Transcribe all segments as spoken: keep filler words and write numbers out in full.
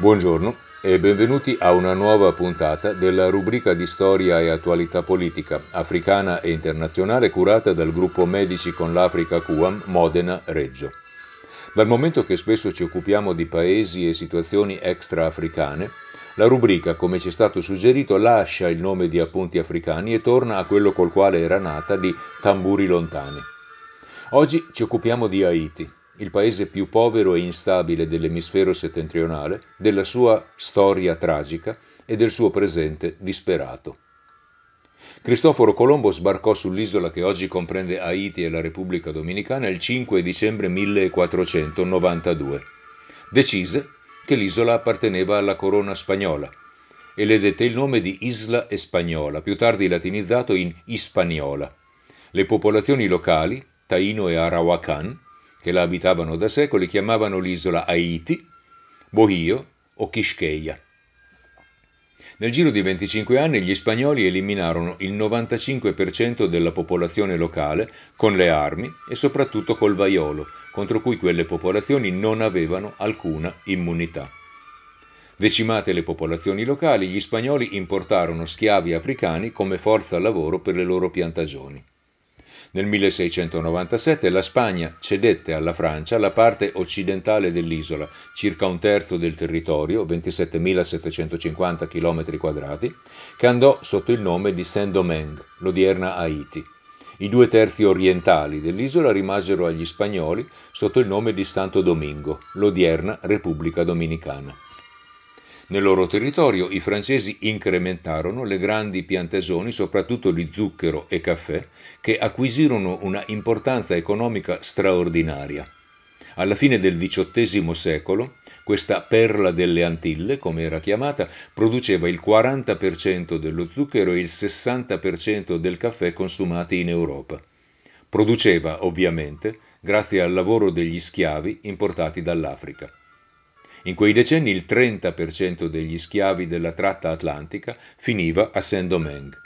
Buongiorno e benvenuti a una nuova puntata della rubrica di storia e attualità politica africana e internazionale curata dal gruppo Medici con l'Africa CUAMM Modena-Reggio. Dal momento che spesso ci occupiamo di paesi e situazioni extra-africane, la rubrica, come ci è stato suggerito, lascia il nome di Appunti Africani e torna a quello col quale era nata, di Tamburi Lontani. Oggi ci occupiamo di Haiti, il paese più povero e instabile dell'emisfero settentrionale, della sua storia tragica e del suo presente disperato. Cristoforo Colombo sbarcò sull'isola che oggi comprende Haiti e la Repubblica Dominicana il cinque dicembre millequattrocentonovantadue. Decise che l'isola apparteneva alla corona spagnola e le dette il nome di Isla Española, più tardi latinizzato in Hispaniola. Le popolazioni locali, Taíno e Arawakan, che la abitavano da secoli, chiamavano l'isola Haiti, Bohio o Quisqueya. Nel giro di venticinque anni gli spagnoli eliminarono il novantacinque per cento della popolazione locale con le armi e soprattutto col vaiolo, contro cui quelle popolazioni non avevano alcuna immunità. Decimate le popolazioni locali, gli spagnoli importarono schiavi africani come forza lavoro per le loro piantagioni. Nel milleseicentonovantasette la Spagna cedette alla Francia la parte occidentale dell'isola, circa un terzo del territorio, ventisettemilasettecentocinquanta chilometri quadrati, che andò sotto il nome di Saint-Domingue, l'odierna Haiti. I due terzi orientali dell'isola rimasero agli spagnoli sotto il nome di Santo Domingo, l'odierna Repubblica Dominicana. Nel loro territorio i francesi incrementarono le grandi piantagioni, soprattutto di zucchero e caffè, che acquisirono una importanza economica straordinaria. Alla fine del diciottesimo secolo, questa perla delle Antille, come era chiamata, produceva il quaranta per cento dello zucchero e il sessanta per cento del caffè consumati in Europa. Produceva, ovviamente, grazie al lavoro degli schiavi importati dall'Africa. In quei decenni il trenta per cento degli schiavi della tratta atlantica finiva a Saint-Domingue.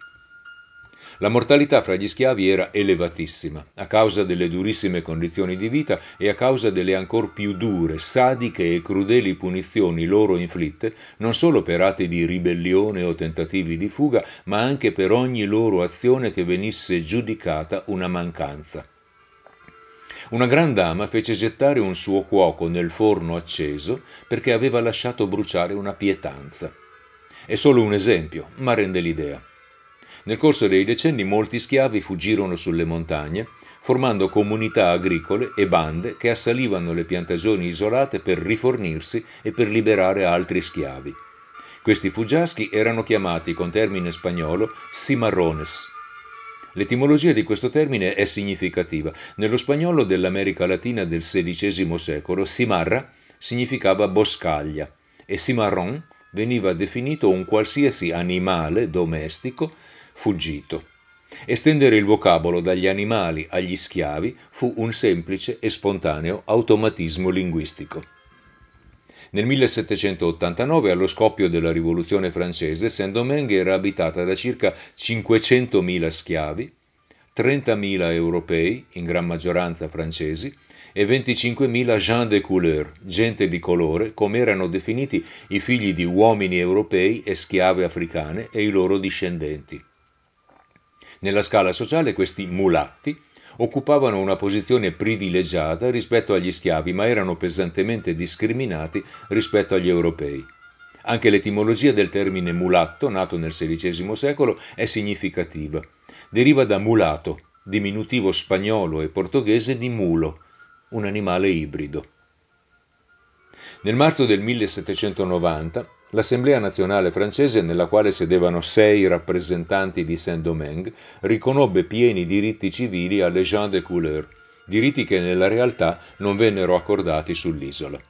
La mortalità fra gli schiavi era elevatissima, a causa delle durissime condizioni di vita e a causa delle ancor più dure, sadiche e crudeli punizioni loro inflitte, non solo per atti di ribellione o tentativi di fuga, ma anche per ogni loro azione che venisse giudicata una mancanza. Una gran dama fece gettare un suo cuoco nel forno acceso perché aveva lasciato bruciare una pietanza. È solo un esempio, ma rende l'idea. Nel corso dei decenni molti schiavi fuggirono sulle montagne, formando comunità agricole e bande che assalivano le piantagioni isolate per rifornirsi e per liberare altri schiavi. Questi fuggiaschi erano chiamati con termine spagnolo cimarrones. L'etimologia di questo termine è significativa. Nello spagnolo dell'America Latina del sedicesimo secolo, cimarra significava boscaglia e cimarrón veniva definito un qualsiasi animale domestico fuggito. Estendere il vocabolo dagli animali agli schiavi fu un semplice e spontaneo automatismo linguistico. Nel millesettecentottantanove, allo scoppio della Rivoluzione francese, Saint-Domingue era abitata da circa cinquecentomila schiavi, trentamila europei, in gran maggioranza francesi, e venticinquemila gens de couleur, gente di colore, come erano definiti i figli di uomini europei e schiave africane e i loro discendenti. Nella scala sociale questi mulatti occupavano una posizione privilegiata rispetto agli schiavi, ma erano pesantemente discriminati rispetto agli europei. Anche l'etimologia del termine mulatto, nato nel sedicesimo secolo, è significativa. Deriva da mulato, diminutivo spagnolo e portoghese di mulo, un animale ibrido. Nel marzo del millesettecentonovanta, l'Assemblea nazionale francese, nella quale sedevano sei rappresentanti di Saint-Domingue, riconobbe pieni diritti civili alle gens de couleur, diritti che nella realtà non vennero accordati sull'isola.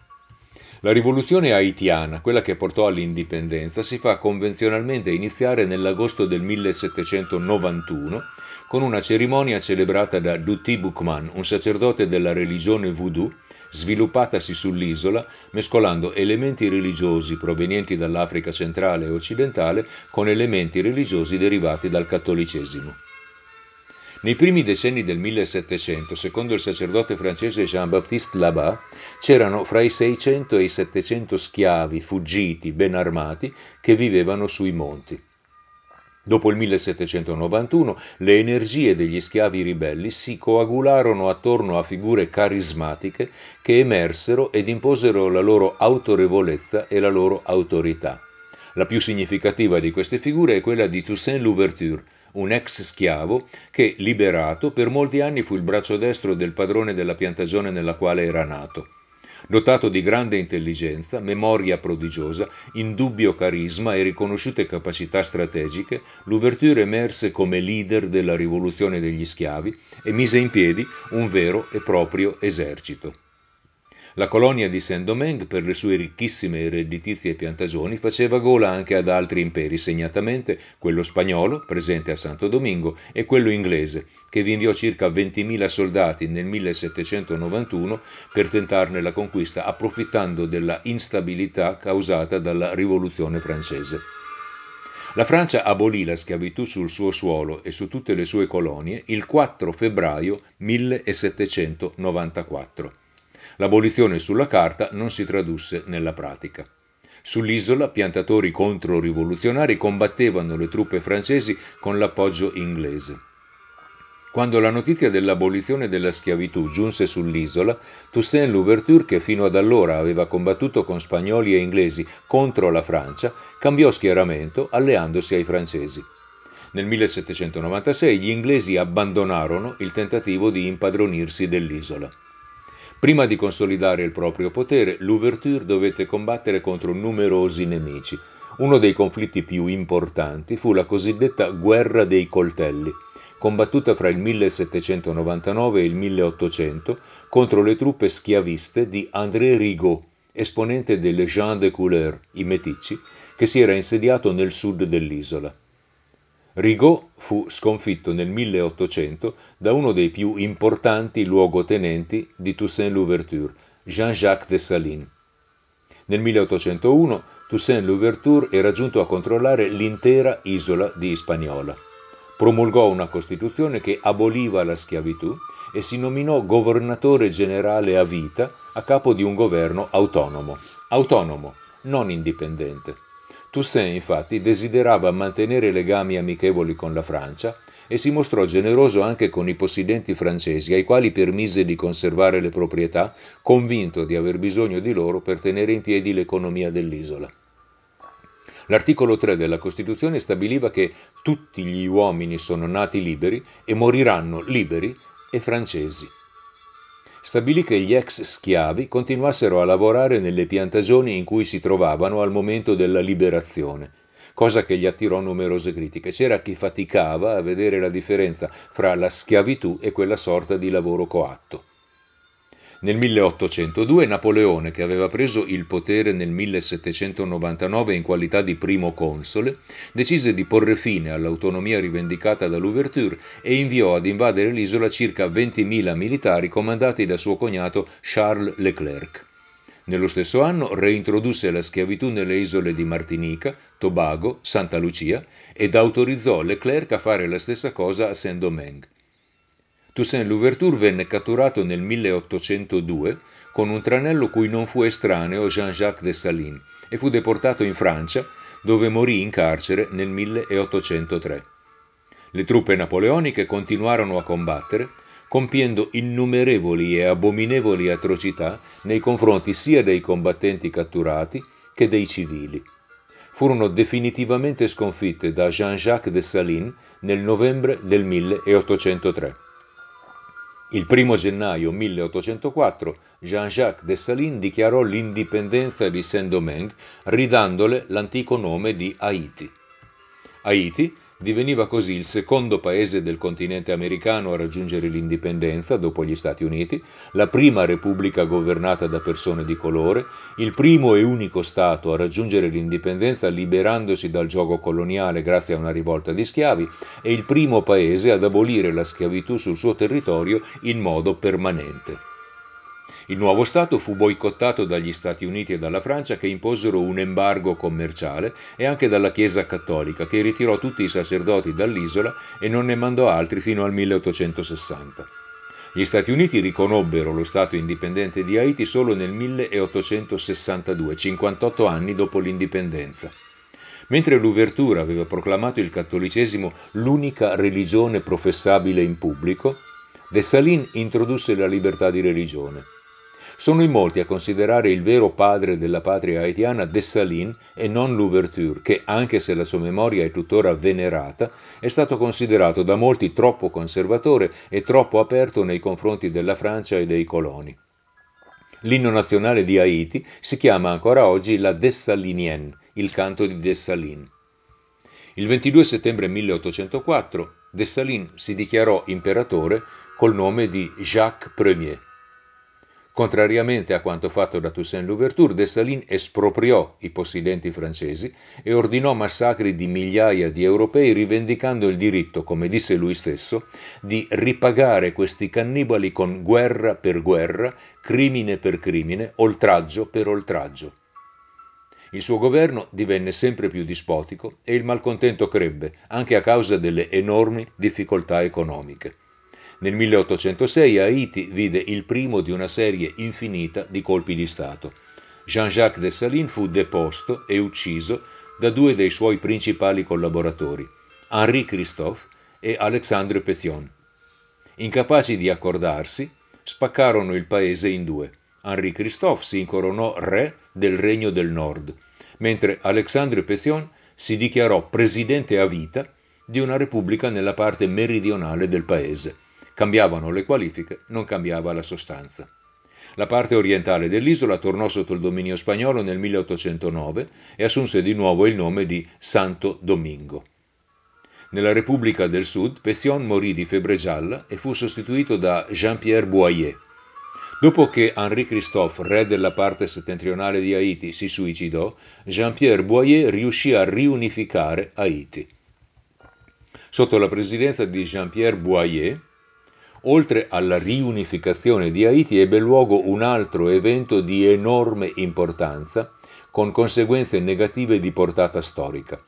La rivoluzione haitiana, quella che portò all'indipendenza, si fa convenzionalmente iniziare nell'agosto del millesettecentonovantuno con una cerimonia celebrata da Dutty Boukman, un sacerdote della religione voodoo, sviluppatasi sull'isola, mescolando elementi religiosi provenienti dall'Africa centrale e occidentale con elementi religiosi derivati dal cattolicesimo. Nei primi decenni del millesettecento, secondo il sacerdote francese Jean-Baptiste Labat, c'erano fra i seicento e i settecento schiavi fuggiti, ben armati, che vivevano sui monti. Dopo il millesettecentonovantuno le energie degli schiavi ribelli si coagularono attorno a figure carismatiche che emersero ed imposero la loro autorevolezza e la loro autorità. La più significativa di queste figure è quella di Toussaint Louverture, un ex schiavo che, liberato, per molti anni fu il braccio destro del padrone della piantagione nella quale era nato. Dotato di grande intelligenza, memoria prodigiosa, indubbio carisma e riconosciute capacità strategiche, Louverture emerse come leader della rivoluzione degli schiavi e mise in piedi un vero e proprio esercito. La colonia di Saint-Domingue, per le sue ricchissime e redditizie piantagioni, faceva gola anche ad altri imperi, segnatamente quello spagnolo, presente a Santo Domingo, e quello inglese, che vi inviò circa ventimila soldati nel millesettecentonovantuno per tentarne la conquista, approfittando della instabilità causata dalla rivoluzione francese. La Francia abolì la schiavitù sul suo suolo e su tutte le sue colonie il quattro febbraio millesettecentonovantaquattro. L'abolizione sulla carta non si tradusse nella pratica. Sull'isola piantatori controrivoluzionari combattevano le truppe francesi con l'appoggio inglese. Quando la notizia dell'abolizione della schiavitù giunse sull'isola, Toussaint Louverture, che fino ad allora aveva combattuto con spagnoli e inglesi contro la Francia, cambiò schieramento alleandosi ai francesi. Nel millesettecentonovantasei gli inglesi abbandonarono il tentativo di impadronirsi dell'isola. Prima di consolidare il proprio potere, Louverture dovette combattere contro numerosi nemici. Uno dei conflitti più importanti fu la cosiddetta Guerra dei Coltelli, combattuta fra il millesettecentonovantanove e il milleottocento contro le truppe schiaviste di André Rigaud, esponente delle gens de couleur, i Metici, che si era insediato nel sud dell'isola. Rigaud fu sconfitto nel milleottocento da uno dei più importanti luogotenenti di Toussaint Louverture, Jean-Jacques Dessalines. Nel milleottocentouno Toussaint Louverture era giunto a controllare l'intera isola di Hispaniola. Promulgò una costituzione che aboliva la schiavitù e si nominò governatore generale a vita a capo di un governo autonomo. Autonomo, non indipendente. Toussaint, infatti, desiderava mantenere legami amichevoli con la Francia e si mostrò generoso anche con i possidenti francesi, ai quali permise di conservare le proprietà, convinto di aver bisogno di loro per tenere in piedi l'economia dell'isola. L'articolo tre della Costituzione stabiliva che tutti gli uomini sono nati liberi e moriranno liberi e francesi. Stabilì che gli ex schiavi continuassero a lavorare nelle piantagioni in cui si trovavano al momento della liberazione, cosa che gli attirò numerose critiche. C'era chi faticava a vedere la differenza fra la schiavitù e quella sorta di lavoro coatto. Nel milleottocentodue Napoleone, che aveva preso il potere nel millesettecentonovantanove in qualità di primo console, decise di porre fine all'autonomia rivendicata da Louverture e inviò ad invadere l'isola circa ventimila militari comandati da suo cognato Charles Leclerc. Nello stesso anno reintrodusse la schiavitù nelle isole di Martinica, Tobago, Santa Lucia ed autorizzò Leclerc a fare la stessa cosa a Saint-Domingue. Toussaint Louverture venne catturato nel milleottocentodue con un tranello cui non fu estraneo Jean-Jacques Dessalines e fu deportato in Francia, dove morì in carcere nel milleottocentotre. Le truppe napoleoniche continuarono a combattere, compiendo innumerevoli e abominevoli atrocità nei confronti sia dei combattenti catturati che dei civili. Furono definitivamente sconfitte da Jean-Jacques Dessalines nel novembre del milleottocentotre. Il primo gennaio milleottocentoquattro Jean-Jacques Dessalines dichiarò l'indipendenza di Saint-Domingue, ridandole l'antico nome di Haiti. Haiti diveniva così il secondo paese del continente americano a raggiungere l'indipendenza, dopo gli Stati Uniti, la prima repubblica governata da persone di colore, il primo e unico Stato a raggiungere l'indipendenza liberandosi dal giogo coloniale grazie a una rivolta di schiavi, e il primo paese ad abolire la schiavitù sul suo territorio in modo permanente. Il nuovo Stato fu boicottato dagli Stati Uniti e dalla Francia, che imposero un embargo commerciale, e anche dalla Chiesa Cattolica, che ritirò tutti i sacerdoti dall'isola e non ne mandò altri fino al milleottocentosessanta. Gli Stati Uniti riconobbero lo Stato indipendente di Haiti solo nel milleottocentosessantadue, cinquantotto anni dopo l'indipendenza. Mentre Louverture aveva proclamato il cattolicesimo l'unica religione professabile in pubblico, Dessalines introdusse la libertà di religione. Sono in molti a considerare il vero padre della patria haitiana Dessalines e non Louverture, che, anche se la sua memoria è tuttora venerata, è stato considerato da molti troppo conservatore e troppo aperto nei confronti della Francia e dei coloni. L'inno nazionale di Haiti si chiama ancora oggi la Dessalinienne, il canto di Dessalines. Il ventidue settembre milleottocentoquattro Dessalines si dichiarò imperatore col nome di Jacques Ier. Contrariamente a quanto fatto da Toussaint Louverture, Dessalines espropriò i possidenti francesi e ordinò massacri di migliaia di europei, rivendicando il diritto, come disse lui stesso, di ripagare questi cannibali con guerra per guerra, crimine per crimine, oltraggio per oltraggio. Il suo governo divenne sempre più dispotico e il malcontento crebbe, anche a causa delle enormi difficoltà economiche. Nel milleottocentosei Haiti vide il primo di una serie infinita di colpi di Stato. Jean-Jacques Dessalines fu deposto e ucciso da due dei suoi principali collaboratori, Henri Christophe e Alexandre Pétion. Incapaci di accordarsi, spaccarono il paese in due. Henri Christophe si incoronò re del Regno del Nord, mentre Alexandre Pétion si dichiarò presidente a vita di una repubblica nella parte meridionale del paese. Cambiavano le qualifiche, non cambiava la sostanza. La parte orientale dell'isola tornò sotto il dominio spagnolo nel milleottocentonove e assunse di nuovo il nome di Santo Domingo. Nella Repubblica del Sud, Pétion morì di febbre gialla e fu sostituito da Jean-Pierre Boyer. Dopo che Henri Christophe, re della parte settentrionale di Haiti, si suicidò, Jean-Pierre Boyer riuscì a riunificare Haiti. Sotto la presidenza di Jean-Pierre Boyer, oltre alla riunificazione di Haiti, ebbe luogo un altro evento di enorme importanza, con conseguenze negative di portata storica.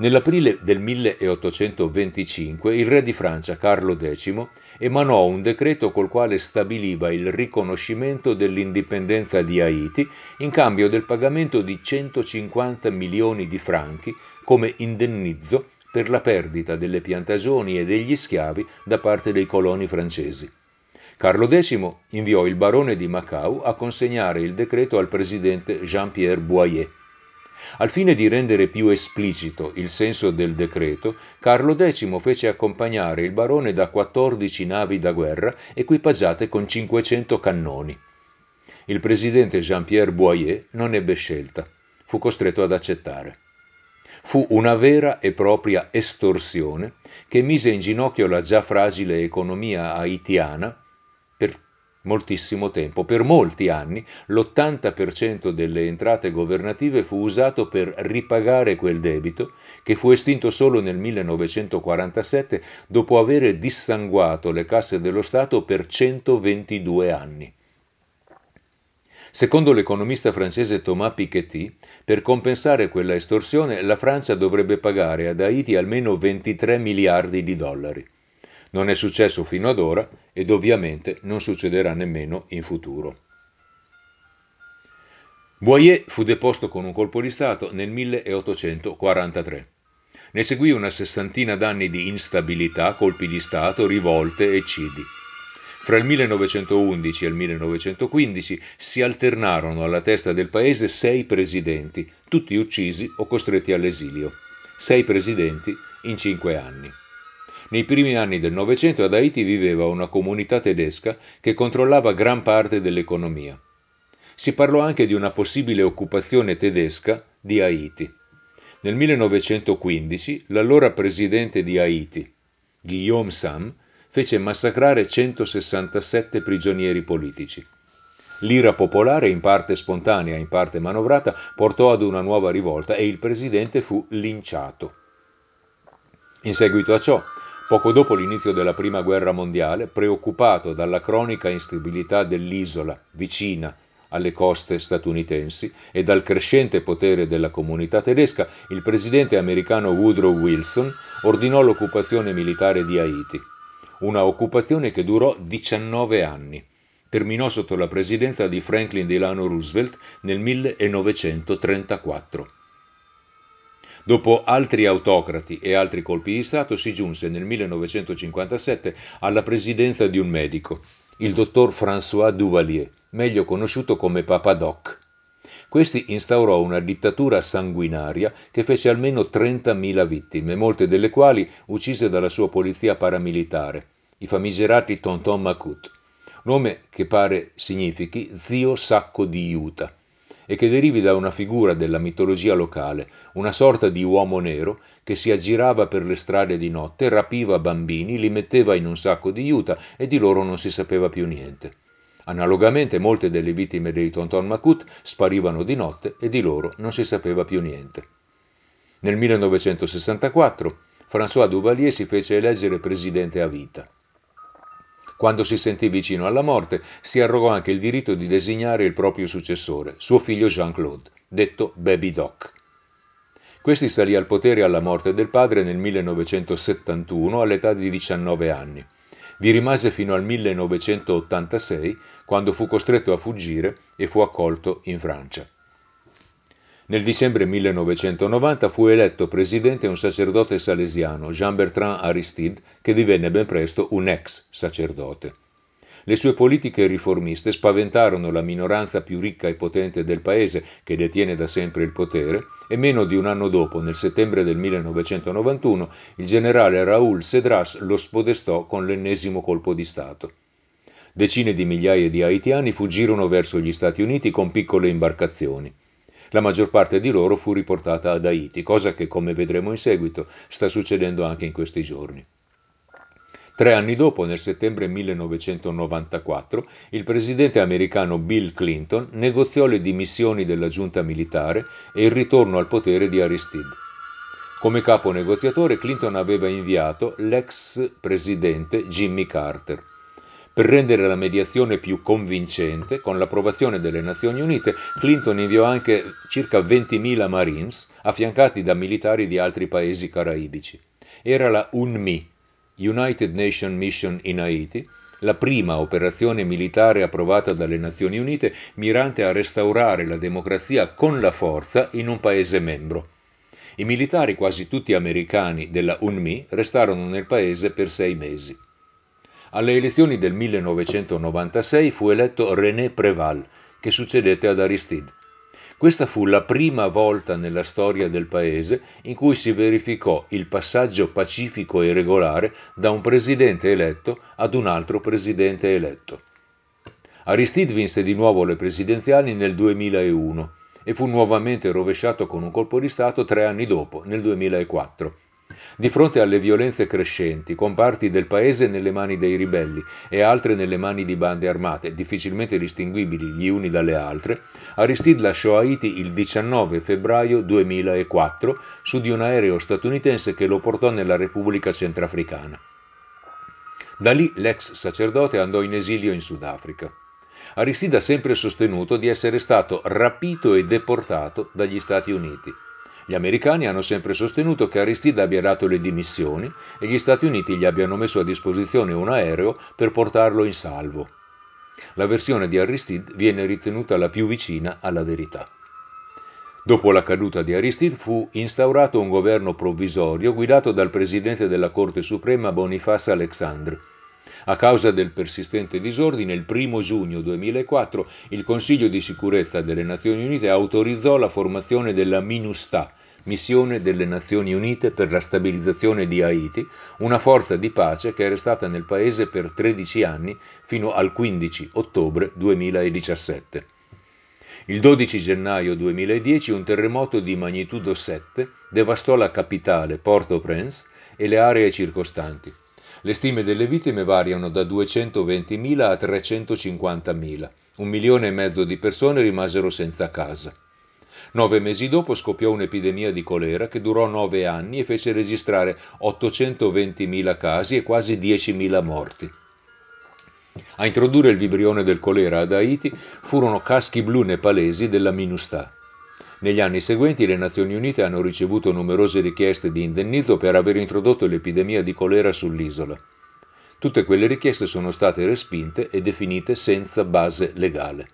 Nell'aprile del milleottocentoventicinque il re di Francia, Carlo X, emanò un decreto col quale stabiliva il riconoscimento dell'indipendenza di Haiti in cambio del pagamento di centocinquanta milioni di franchi come indennizzo per la perdita delle piantagioni e degli schiavi da parte dei coloni francesi. Carlo X inviò il barone di Macau a consegnare il decreto al presidente Jean-Pierre Boyer. Al fine di rendere più esplicito il senso del decreto, Carlo X fece accompagnare il barone da quattordici navi da guerra equipaggiate con cinquecento cannoni. Il presidente Jean-Pierre Boyer non ebbe scelta, fu costretto ad accettare. Fu una vera e propria estorsione che mise in ginocchio la già fragile economia haitiana per moltissimo tempo. Per molti anni l'ottanta per cento delle entrate governative fu usato per ripagare quel debito, che fu estinto solo nel millenovecentoquarantasette dopo avere dissanguato le casse dello Stato per centoventidue anni. Secondo l'economista francese Thomas Piketty, per compensare quella estorsione la Francia dovrebbe pagare ad Haiti almeno ventitré miliardi di dollari. Non è successo fino ad ora ed ovviamente non succederà nemmeno in futuro. Boyer fu deposto con un colpo di Stato nel milleottocentoquarantatré. Ne seguì una sessantina d'anni di instabilità, colpi di Stato, rivolte, eccidi. Fra il millenovecentoundici e il millenovecentoquindici si alternarono alla testa del paese sei presidenti, tutti uccisi o costretti all'esilio. Sei presidenti in cinque anni. Nei primi anni del Novecento ad Haiti viveva una comunità tedesca che controllava gran parte dell'economia. Si parlò anche di una possibile occupazione tedesca di Haiti. Nel millenovecentoquindici l'allora presidente di Haiti, Guillaume Sam, fece massacrare centosessantasette prigionieri politici. L'ira popolare, in parte spontanea, in parte manovrata, portò ad una nuova rivolta e il presidente fu linciato. In seguito a ciò, poco dopo l'inizio della Prima Guerra Mondiale, preoccupato dalla cronica instabilità dell'isola vicina alle coste statunitensi e dal crescente potere della comunità tedesca, il presidente americano Woodrow Wilson ordinò l'occupazione militare di Haiti. una occupazione che durò diciannove anni. Terminò sotto la presidenza di Franklin Delano Roosevelt nel millenovecentotrentaquattro. Dopo altri autocrati e altri colpi di Stato si giunse nel millenovecentocinquantasette alla presidenza di un medico, il dottor François Duvalier, meglio conosciuto come Papa Doc. Questi instaurò una dittatura sanguinaria che fece almeno trentamila vittime, molte delle quali uccise dalla sua polizia paramilitare, i famigerati Tonton Macut, nome che pare significhi zio sacco di juta, e che derivi da una figura della mitologia locale, una sorta di uomo nero che si aggirava per le strade di notte, rapiva bambini, li metteva in un sacco di juta e di loro non si sapeva più niente. Analogamente molte delle vittime dei Tonton Macut sparivano di notte e di loro non si sapeva più niente. Nel millenovecentosessantaquattro François Duvalier si fece eleggere presidente a vita. Quando si sentì vicino alla morte, si arrogò anche il diritto di designare il proprio successore, suo figlio Jean-Claude, detto Baby Doc. Questi salì al potere alla morte del padre nel millenovecentosettantuno all'età di diciannove anni. Vi rimase fino al millenovecentottantasei, quando fu costretto a fuggire e fu accolto in Francia. Nel dicembre millenovecentonovanta fu eletto presidente un sacerdote salesiano, Jean-Bertrand Aristide, che divenne ben presto un ex sacerdote. Le sue politiche riformiste spaventarono la minoranza più ricca e potente del paese, che detiene da sempre il potere, e meno di un anno dopo, nel settembre del millenovecentonovantuno, il generale Raúl Cedras lo spodestò con l'ennesimo colpo di Stato. Decine di migliaia di haitiani fuggirono verso gli Stati Uniti con piccole imbarcazioni. La maggior parte di loro fu riportata ad Haiti, cosa che, come vedremo in seguito, sta succedendo anche in questi giorni. Tre anni dopo, nel settembre millenovecentonovantaquattro, il presidente americano Bill Clinton negoziò le dimissioni della giunta militare e il ritorno al potere di Aristide. Come capo negoziatore, Clinton aveva inviato l'ex presidente Jimmy Carter. Per rendere la mediazione più convincente, con l'approvazione delle Nazioni Unite, Clinton inviò anche circa ventimila Marines, affiancati da militari di altri paesi caraibici. Era la U N M I, United Nations Mission in Haiti, la prima operazione militare approvata dalle Nazioni Unite mirante a restaurare la democrazia con la forza in un paese membro. I militari, quasi tutti americani, della U N M I restarono nel paese per sei mesi. Alle elezioni del millenovecentonovantasei fu eletto René Préval, che succedette ad Aristide. Questa fu la prima volta nella storia del paese in cui si verificò il passaggio pacifico e regolare da un presidente eletto ad un altro presidente eletto. Aristide vinse di nuovo le presidenziali nel duemilauno e fu nuovamente rovesciato con un colpo di Stato tre anni dopo, nel duemilaquattro. Di fronte alle violenze crescenti, con parti del paese nelle mani dei ribelli e altre nelle mani di bande armate, difficilmente distinguibili gli uni dalle altre, Aristide lasciò Haiti il diciannove febbraio duemilaquattro su di un aereo statunitense che lo portò nella Repubblica Centrafricana. Da lì l'ex sacerdote andò in esilio in Sudafrica. Aristide ha sempre sostenuto di essere stato rapito e deportato dagli Stati Uniti. Gli americani hanno sempre sostenuto che Aristide abbia dato le dimissioni e gli Stati Uniti gli abbiano messo a disposizione un aereo per portarlo in salvo. La versione di Aristide viene ritenuta la più vicina alla verità. Dopo la caduta di Aristide fu instaurato un governo provvisorio guidato dal presidente della Corte Suprema Boniface Alexandre. A causa del persistente disordine, il primo giugno duemilaquattro il Consiglio di Sicurezza delle Nazioni Unite autorizzò la formazione della MINUSTAH, Missione delle Nazioni Unite per la stabilizzazione di Haiti, una forza di pace che era stata nel paese per tredici anni fino al quindici ottobre duemiladiciassette. Il dodici gennaio duemiladieci un terremoto di magnitudo sette devastò la capitale Port-au-Prince e le aree circostanti. Le stime delle vittime variano da duecentoventimila a trecentocinquantamila. Un milione e mezzo di persone rimasero senza casa. Nove mesi dopo scoppiò un'epidemia di colera che durò nove anni e fece registrare ottocentoventimila casi e quasi diecimila morti. A introdurre il vibrione del colera ad Haiti furono caschi blu nepalesi della MINUSTAH. Negli anni seguenti le Nazioni Unite hanno ricevuto numerose richieste di indennizzo per aver introdotto l'epidemia di colera sull'isola. Tutte quelle richieste sono state respinte e definite senza base legale.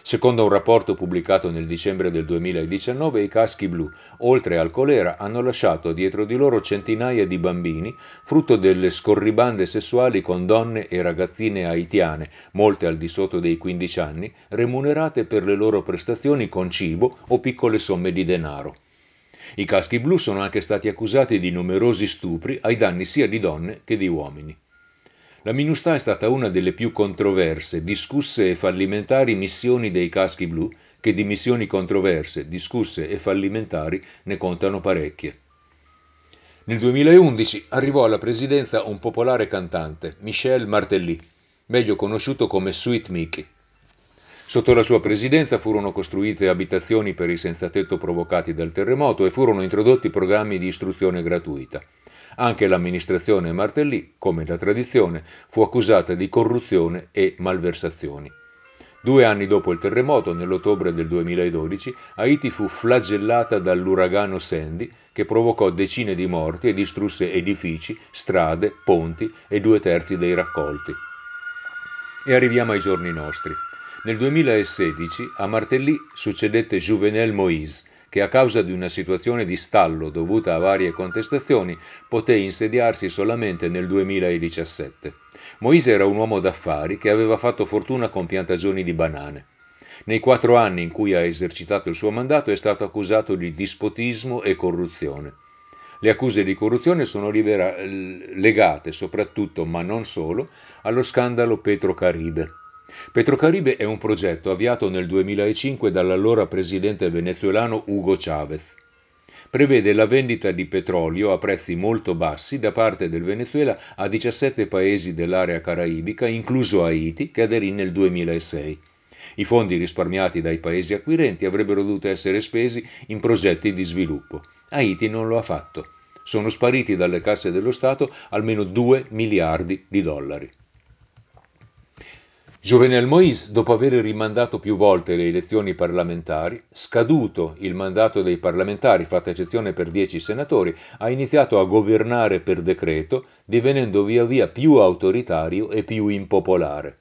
Secondo un rapporto pubblicato nel dicembre del duemiladiciannove, i caschi blu, oltre al colera, hanno lasciato dietro di loro centinaia di bambini, frutto delle scorribande sessuali con donne e ragazzine haitiane, molte al di sotto dei quindici anni, remunerate per le loro prestazioni con cibo o piccole somme di denaro. I caschi blu sono anche stati accusati di numerosi stupri ai danni sia di donne che di uomini. La MINUSTAH è stata una delle più controverse, discusse e fallimentari missioni dei caschi blu, che di missioni controverse, discusse e fallimentari ne contano parecchie. Nel duemilaundici arrivò alla presidenza un popolare cantante, Michel Martelly, meglio conosciuto come Sweet Mickey. Sotto la sua presidenza furono costruite abitazioni per i senzatetto provocati dal terremoto e furono introdotti programmi di istruzione gratuita. Anche l'amministrazione Martelly, come da tradizione, fu accusata di corruzione e malversazioni. Due anni dopo il terremoto, nell'ottobre del duemiladodici, Haiti fu flagellata dall'uragano Sandy, che provocò decine di morti e distrusse edifici, strade, ponti e due terzi dei raccolti. E arriviamo ai giorni nostri. Nel duemilasedici a Martelly succedette Juvenel Moïse, che a causa di una situazione di stallo dovuta a varie contestazioni poté insediarsi solamente nel duemiladiciassette. Moïse era un uomo d'affari che aveva fatto fortuna con piantagioni di banane. Nei quattro anni in cui ha esercitato il suo mandato è stato accusato di dispotismo e corruzione. Le accuse di corruzione sono libera- legate soprattutto, ma non solo, allo scandalo Petrocaribe. Petrocaribe è un progetto avviato nel duemilacinque dall'allora presidente venezuelano Hugo Chavez. Prevede la vendita di petrolio a prezzi molto bassi da parte del Venezuela a diciassette paesi dell'area caraibica, incluso Haiti, che aderì nel duemilasei. I fondi risparmiati dai paesi acquirenti avrebbero dovuto essere spesi in progetti di sviluppo. Haiti non lo ha fatto. Sono spariti dalle casse dello Stato almeno due miliardi di dollari. Juvenel Moïse, dopo aver rimandato più volte le elezioni parlamentari, scaduto il mandato dei parlamentari, fatta eccezione per dieci senatori, ha iniziato a governare per decreto, divenendo via via più autoritario e più impopolare.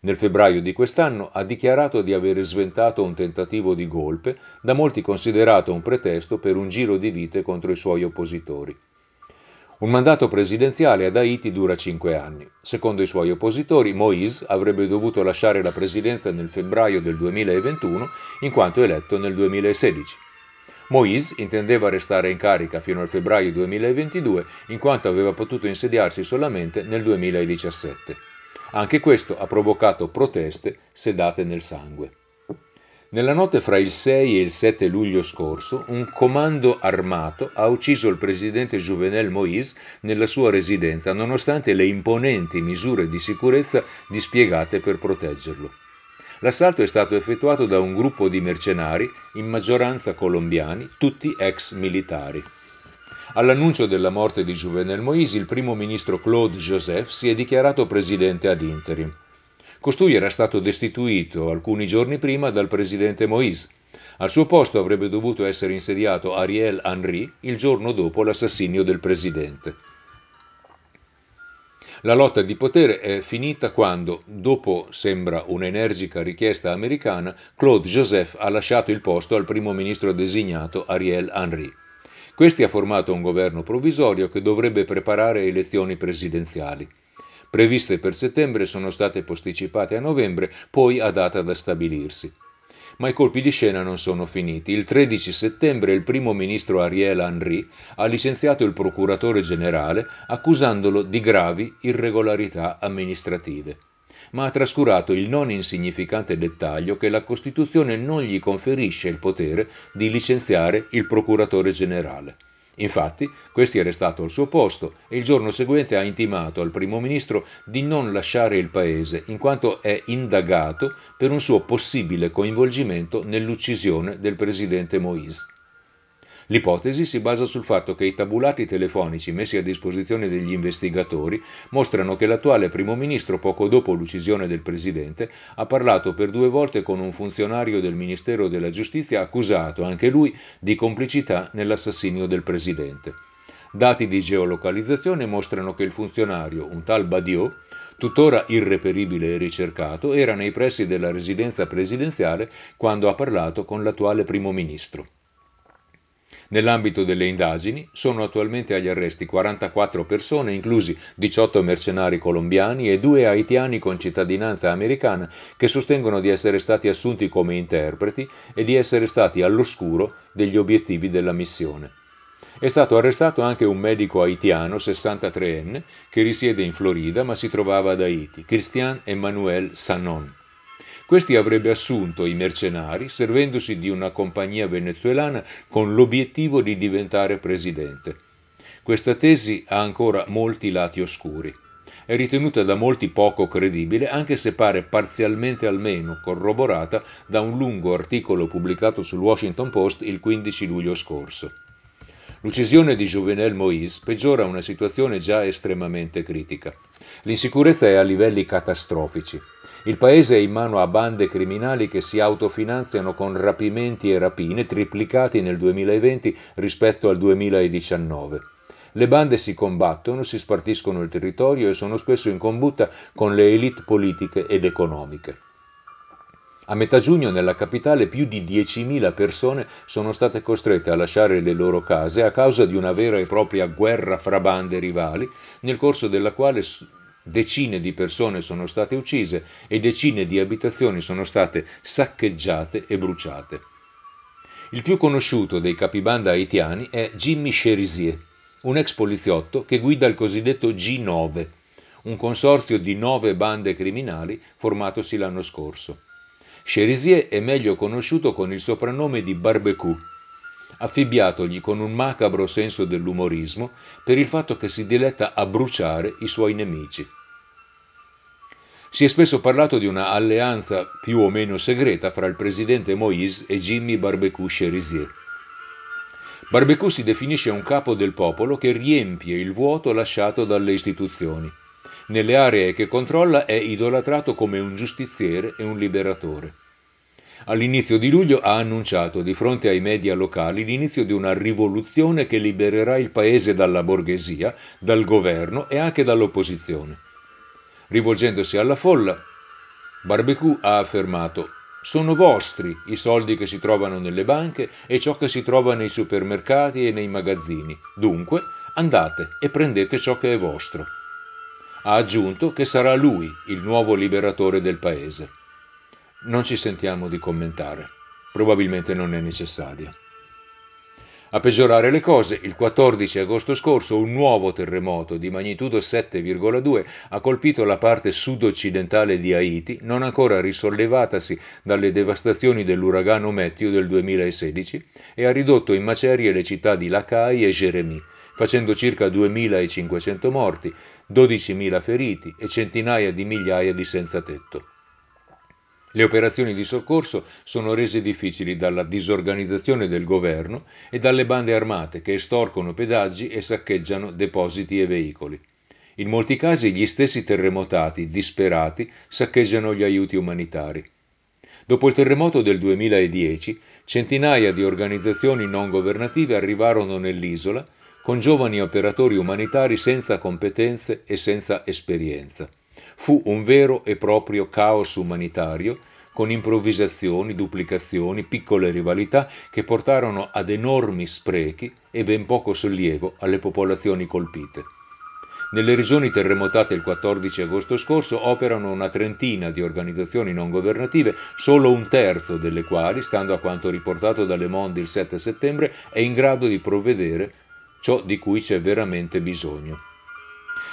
Nel febbraio di quest'anno ha dichiarato di aver sventato un tentativo di golpe, da molti considerato un pretesto per un giro di vite contro i suoi oppositori. Un mandato presidenziale ad Haiti dura cinque anni. Secondo i suoi oppositori, Moïse avrebbe dovuto lasciare la presidenza nel febbraio del duemilaventuno, in quanto eletto nel duemilasedici. Moïse intendeva restare in carica fino al febbraio duemilaventidue, in quanto aveva potuto insediarsi solamente nel duemiladiciassette. Anche questo ha provocato proteste sedate nel sangue. Nella notte fra il sei e il sette luglio scorso, un comando armato ha ucciso il presidente Juvenel Moïse nella sua residenza, nonostante le imponenti misure di sicurezza dispiegate per proteggerlo. L'assalto è stato effettuato da un gruppo di mercenari, in maggioranza colombiani, tutti ex militari. All'annuncio della morte di Juvenel Moïse, il primo ministro Claude Joseph si è dichiarato presidente ad interim. Costui era stato destituito alcuni giorni prima dal presidente Moïse. Al suo posto avrebbe dovuto essere insediato Ariel Henry il giorno dopo l'assassinio del presidente. La lotta di potere è finita quando, dopo, sembra, un'energica richiesta americana, Claude Joseph ha lasciato il posto al primo ministro designato Ariel Henry. Questi ha formato un governo provvisorio che dovrebbe preparare elezioni presidenziali. Previste per settembre sono state posticipate a novembre, poi a data da stabilirsi. Ma i colpi di scena non sono finiti. Il tredici settembre il primo ministro Ariel Henry ha licenziato il procuratore generale accusandolo di gravi irregolarità amministrative. Ma ha trascurato il non insignificante dettaglio che la Costituzione non gli conferisce il potere di licenziare il procuratore generale. Infatti, questi è restato al suo posto e il giorno seguente ha intimato al primo ministro di non lasciare il paese, in quanto è indagato per un suo possibile coinvolgimento nell'uccisione del presidente Moïse. L'ipotesi si basa sul fatto che i tabulati telefonici messi a disposizione degli investigatori mostrano che l'attuale primo ministro, poco dopo l'uccisione del presidente, ha parlato per due volte con un funzionario del Ministero della Giustizia accusato, anche lui, di complicità nell'assassinio del presidente. Dati di geolocalizzazione mostrano che il funzionario, un tal Badiot, tuttora irreperibile e ricercato, era nei pressi della residenza presidenziale quando ha parlato con l'attuale primo ministro. Nell'ambito delle indagini sono attualmente agli arresti quarantaquattro persone, inclusi diciotto mercenari colombiani e due haitiani con cittadinanza americana che sostengono di essere stati assunti come interpreti e di essere stati all'oscuro degli obiettivi della missione. È stato arrestato anche un medico haitiano sessantatreenne che risiede in Florida ma si trovava ad Haiti, Christian Emmanuel Sanon. Questi avrebbe assunto i mercenari servendosi di una compagnia venezuelana con l'obiettivo di diventare presidente. Questa tesi ha ancora molti lati oscuri. È ritenuta da molti poco credibile, anche se pare parzialmente almeno corroborata da un lungo articolo pubblicato sul Washington Post il quindici luglio scorso. L'uccisione di Juvenel Moïse peggiora una situazione già estremamente critica. L'insicurezza è a livelli catastrofici. Il paese è in mano a bande criminali che si autofinanziano con rapimenti e rapine triplicati nel duemilaventi rispetto al duemiladiciannove. Le bande si combattono, si spartiscono il territorio e sono spesso in combutta con le élite politiche ed economiche. A metà giugno nella capitale più di diecimila persone sono state costrette a lasciare le loro case a causa di una vera e propria guerra fra bande rivali, nel corso della quale decine di persone sono state uccise e decine di abitazioni sono state saccheggiate e bruciate. Il più conosciuto dei capibanda haitiani è Jimmy Cherizier, un ex poliziotto che guida il cosiddetto G nove, un consorzio di nove bande criminali formatosi l'anno scorso. Cherizier è meglio conosciuto con il soprannome di Barbecue, affibbiatogli con un macabro senso dell'umorismo per il fatto che si diletta a bruciare i suoi nemici. Si è spesso parlato di una alleanza più o meno segreta fra il presidente Moïse e Jimmy Barbecue Cherizier. Barbecue si definisce un capo del popolo che riempie il vuoto lasciato dalle istituzioni. Nelle aree che controlla è idolatrato come un giustiziere e un liberatore. All'inizio di luglio ha annunciato di fronte ai media locali l'inizio di una rivoluzione che libererà il paese dalla borghesia, dal governo e anche dall'opposizione. Rivolgendosi alla folla, Barbecue ha affermato: «Sono vostri i soldi che si trovano nelle banche e ciò che si trova nei supermercati e nei magazzini. Dunque, andate e prendete ciò che è vostro». Ha aggiunto che sarà lui il nuovo liberatore del paese. Non ci sentiamo di commentare, probabilmente non è necessaria. A peggiorare le cose, il quattordici agosto scorso un nuovo terremoto di magnitudo sette virgola due ha colpito la parte sud-occidentale di Haiti, non ancora risollevatasi dalle devastazioni dell'uragano Matthew del duemilasedici, e ha ridotto in macerie le città di Lacaille e Jérémie, facendo circa duemilacinquecento morti, dodicimila feriti e centinaia di migliaia di senza tetto. Le operazioni di soccorso sono rese difficili dalla disorganizzazione del governo e dalle bande armate che estorcono pedaggi e saccheggiano depositi e veicoli. In molti casi gli stessi terremotati, disperati, saccheggiano gli aiuti umanitari. Dopo il terremoto del duemiladieci, centinaia di organizzazioni non governative arrivarono nell'isola con giovani operatori umanitari senza competenze e senza esperienza. Fu un vero e proprio caos umanitario, con improvvisazioni, duplicazioni, piccole rivalità che portarono ad enormi sprechi e ben poco sollievo alle popolazioni colpite. Nelle regioni terremotate il quattordici agosto scorso operano una trentina di organizzazioni non governative, solo un terzo delle quali, stando a quanto riportato dalle Monde il sette settembre, è in grado di provvedere ciò di cui c'è veramente bisogno.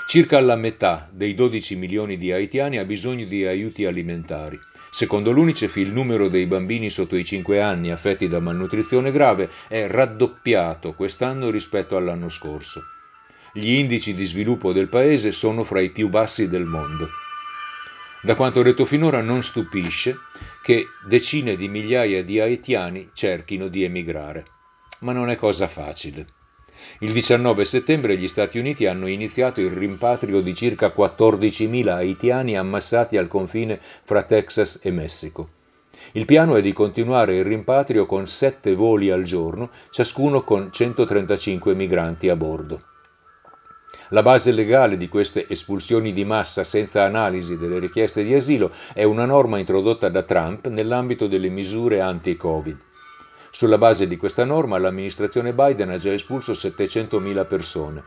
Circa la metà dei dodici milioni di haitiani ha bisogno di aiuti alimentari. Secondo l'UNICEF il numero dei bambini sotto i cinque anni affetti da malnutrizione grave è raddoppiato quest'anno rispetto all'anno scorso. Gli indici di sviluppo del paese sono fra i più bassi del mondo. Da quanto detto finora non stupisce che decine di migliaia di haitiani cerchino di emigrare. Ma non è cosa facile. Il diciannove settembre gli Stati Uniti hanno iniziato il rimpatrio di circa quattordicimila haitiani ammassati al confine fra Texas e Messico. Il piano è di continuare il rimpatrio con sette voli al giorno, ciascuno con centotrentacinque migranti a bordo. La base legale di queste espulsioni di massa senza analisi delle richieste di asilo è una norma introdotta da Trump nell'ambito delle misure anti-Covid. Sulla base di questa norma l'amministrazione Biden ha già espulso settecentomila persone.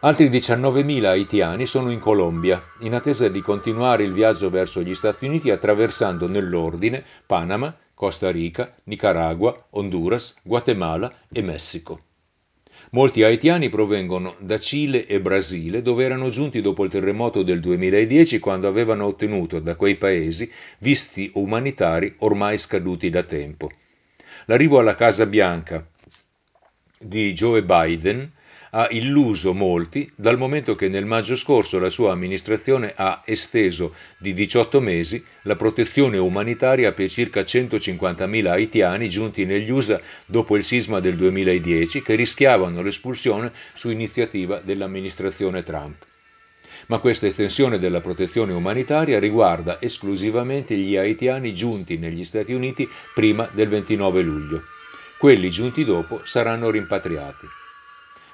Altri diciannovemila haitiani sono in Colombia, in attesa di continuare il viaggio verso gli Stati Uniti attraversando nell'ordine Panama, Costa Rica, Nicaragua, Honduras, Guatemala e Messico. Molti haitiani provengono da Cile e Brasile, dove erano giunti dopo il terremoto del duemiladieci, quando avevano ottenuto da quei paesi visti umanitari ormai scaduti da tempo. L'arrivo alla Casa Bianca di Joe Biden ha illuso molti, dal momento che nel maggio scorso la sua amministrazione ha esteso di diciotto mesi la protezione umanitaria per circa centocinquantamila haitiani giunti negli U S A dopo il sisma del duemiladieci, che rischiavano l'espulsione su iniziativa dell'amministrazione Trump. Ma questa estensione della protezione umanitaria riguarda esclusivamente gli haitiani giunti negli Stati Uniti prima del ventinove luglio. Quelli giunti dopo saranno rimpatriati.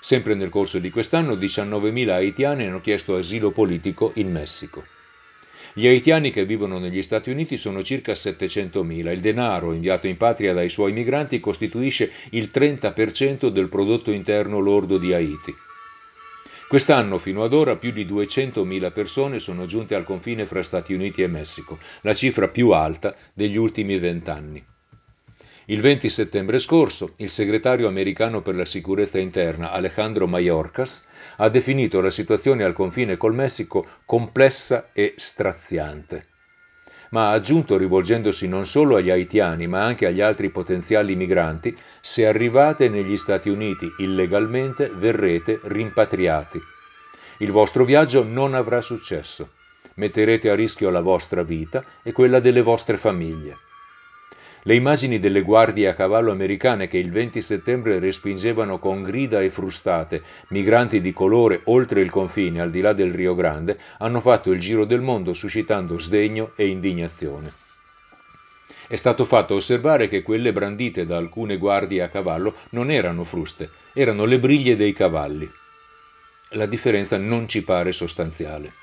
Sempre nel corso di quest'anno diciannovemila haitiani hanno chiesto asilo politico in Messico. Gli haitiani che vivono negli Stati Uniti sono circa settecentomila. Il denaro inviato in patria dai suoi migranti costituisce il trenta per cento del prodotto interno lordo di Haiti. Quest'anno fino ad ora più di duecentomila persone sono giunte al confine fra Stati Uniti e Messico, la cifra più alta degli ultimi vent'anni. Il venti settembre scorso, il segretario americano per la sicurezza interna, Alejandro Mayorkas, ha definito la situazione al confine col Messico complessa e straziante. Ma ha aggiunto, rivolgendosi non solo agli haitiani, ma anche agli altri potenziali migranti, se arrivate negli Stati Uniti illegalmente, verrete rimpatriati. Il vostro viaggio non avrà successo. Metterete a rischio la vostra vita e quella delle vostre famiglie. Le immagini delle guardie a cavallo americane che il venti settembre respingevano con grida e frustate migranti di colore oltre il confine, al di là del Rio Grande, hanno fatto il giro del mondo suscitando sdegno e indignazione. È stato fatto osservare che quelle brandite da alcune guardie a cavallo non erano fruste, erano le briglie dei cavalli. La differenza non ci pare sostanziale.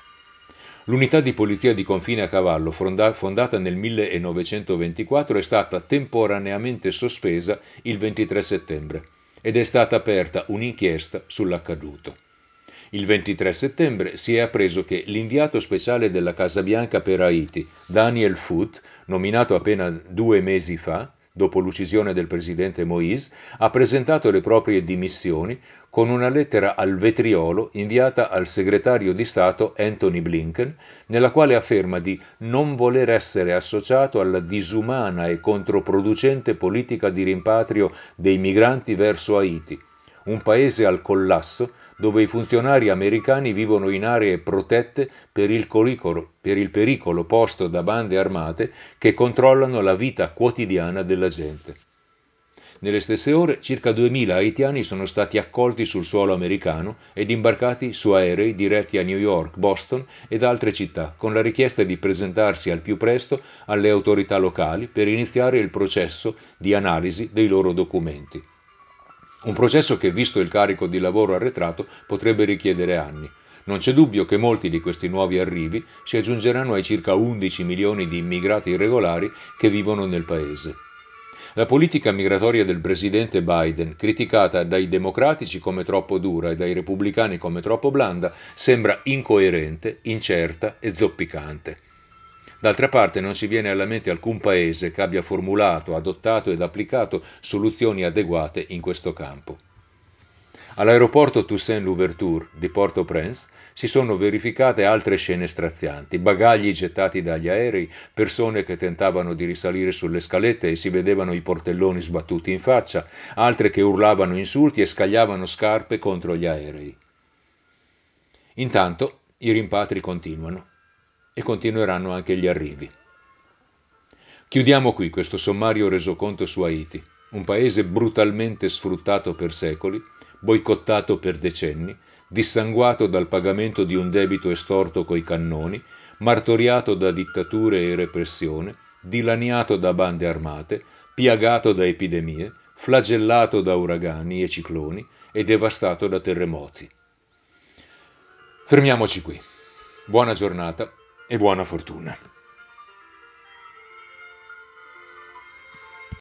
L'unità di polizia di confine a cavallo, fondata nel millenovecentoventiquattro, è stata temporaneamente sospesa il ventitré settembre ed è stata aperta un'inchiesta sull'accaduto. Il ventitré settembre si è appreso che l'inviato speciale della Casa Bianca per Haiti, Daniel Foote, nominato appena due mesi fa, dopo l'uccisione del presidente Moïse, ha presentato le proprie dimissioni con una lettera al vetriolo inviata al segretario di Stato Anthony Blinken, nella quale afferma di non voler essere associato alla disumana e controproducente politica di rimpatrio dei migranti verso Haiti, un paese al collasso dove i funzionari americani vivono in aree protette per il, coricolo, per il pericolo posto da bande armate che controllano la vita quotidiana della gente. Nelle stesse ore circa duemila haitiani sono stati accolti sul suolo americano ed imbarcati su aerei diretti a New York, Boston ed altre città, con la richiesta di presentarsi al più presto alle autorità locali per iniziare il processo di analisi dei loro documenti. Un processo che, visto il carico di lavoro arretrato, potrebbe richiedere anni. Non c'è dubbio che molti di questi nuovi arrivi si aggiungeranno ai circa undici milioni di immigrati irregolari che vivono nel paese. La politica migratoria del presidente Biden, criticata dai democratici come troppo dura e dai repubblicani come troppo blanda, sembra incoerente, incerta e zoppicante. D'altra parte non ci viene alla mente alcun paese che abbia formulato, adottato ed applicato soluzioni adeguate in questo campo. All'aeroporto Toussaint Louverture di Port-au-Prince si sono verificate altre scene strazianti, bagagli gettati dagli aerei, persone che tentavano di risalire sulle scalette e si vedevano i portelloni sbattuti in faccia, altre che urlavano insulti e scagliavano scarpe contro gli aerei. Intanto i rimpatri continuano. E continueranno anche gli arrivi. Chiudiamo qui questo sommario resoconto su Haiti, un paese brutalmente sfruttato per secoli, boicottato per decenni, dissanguato dal pagamento di un debito estorto coi cannoni, martoriato da dittature e repressione, dilaniato da bande armate, piagato da epidemie, flagellato da uragani e cicloni e devastato da terremoti. Fermiamoci qui. Buona giornata e buona fortuna.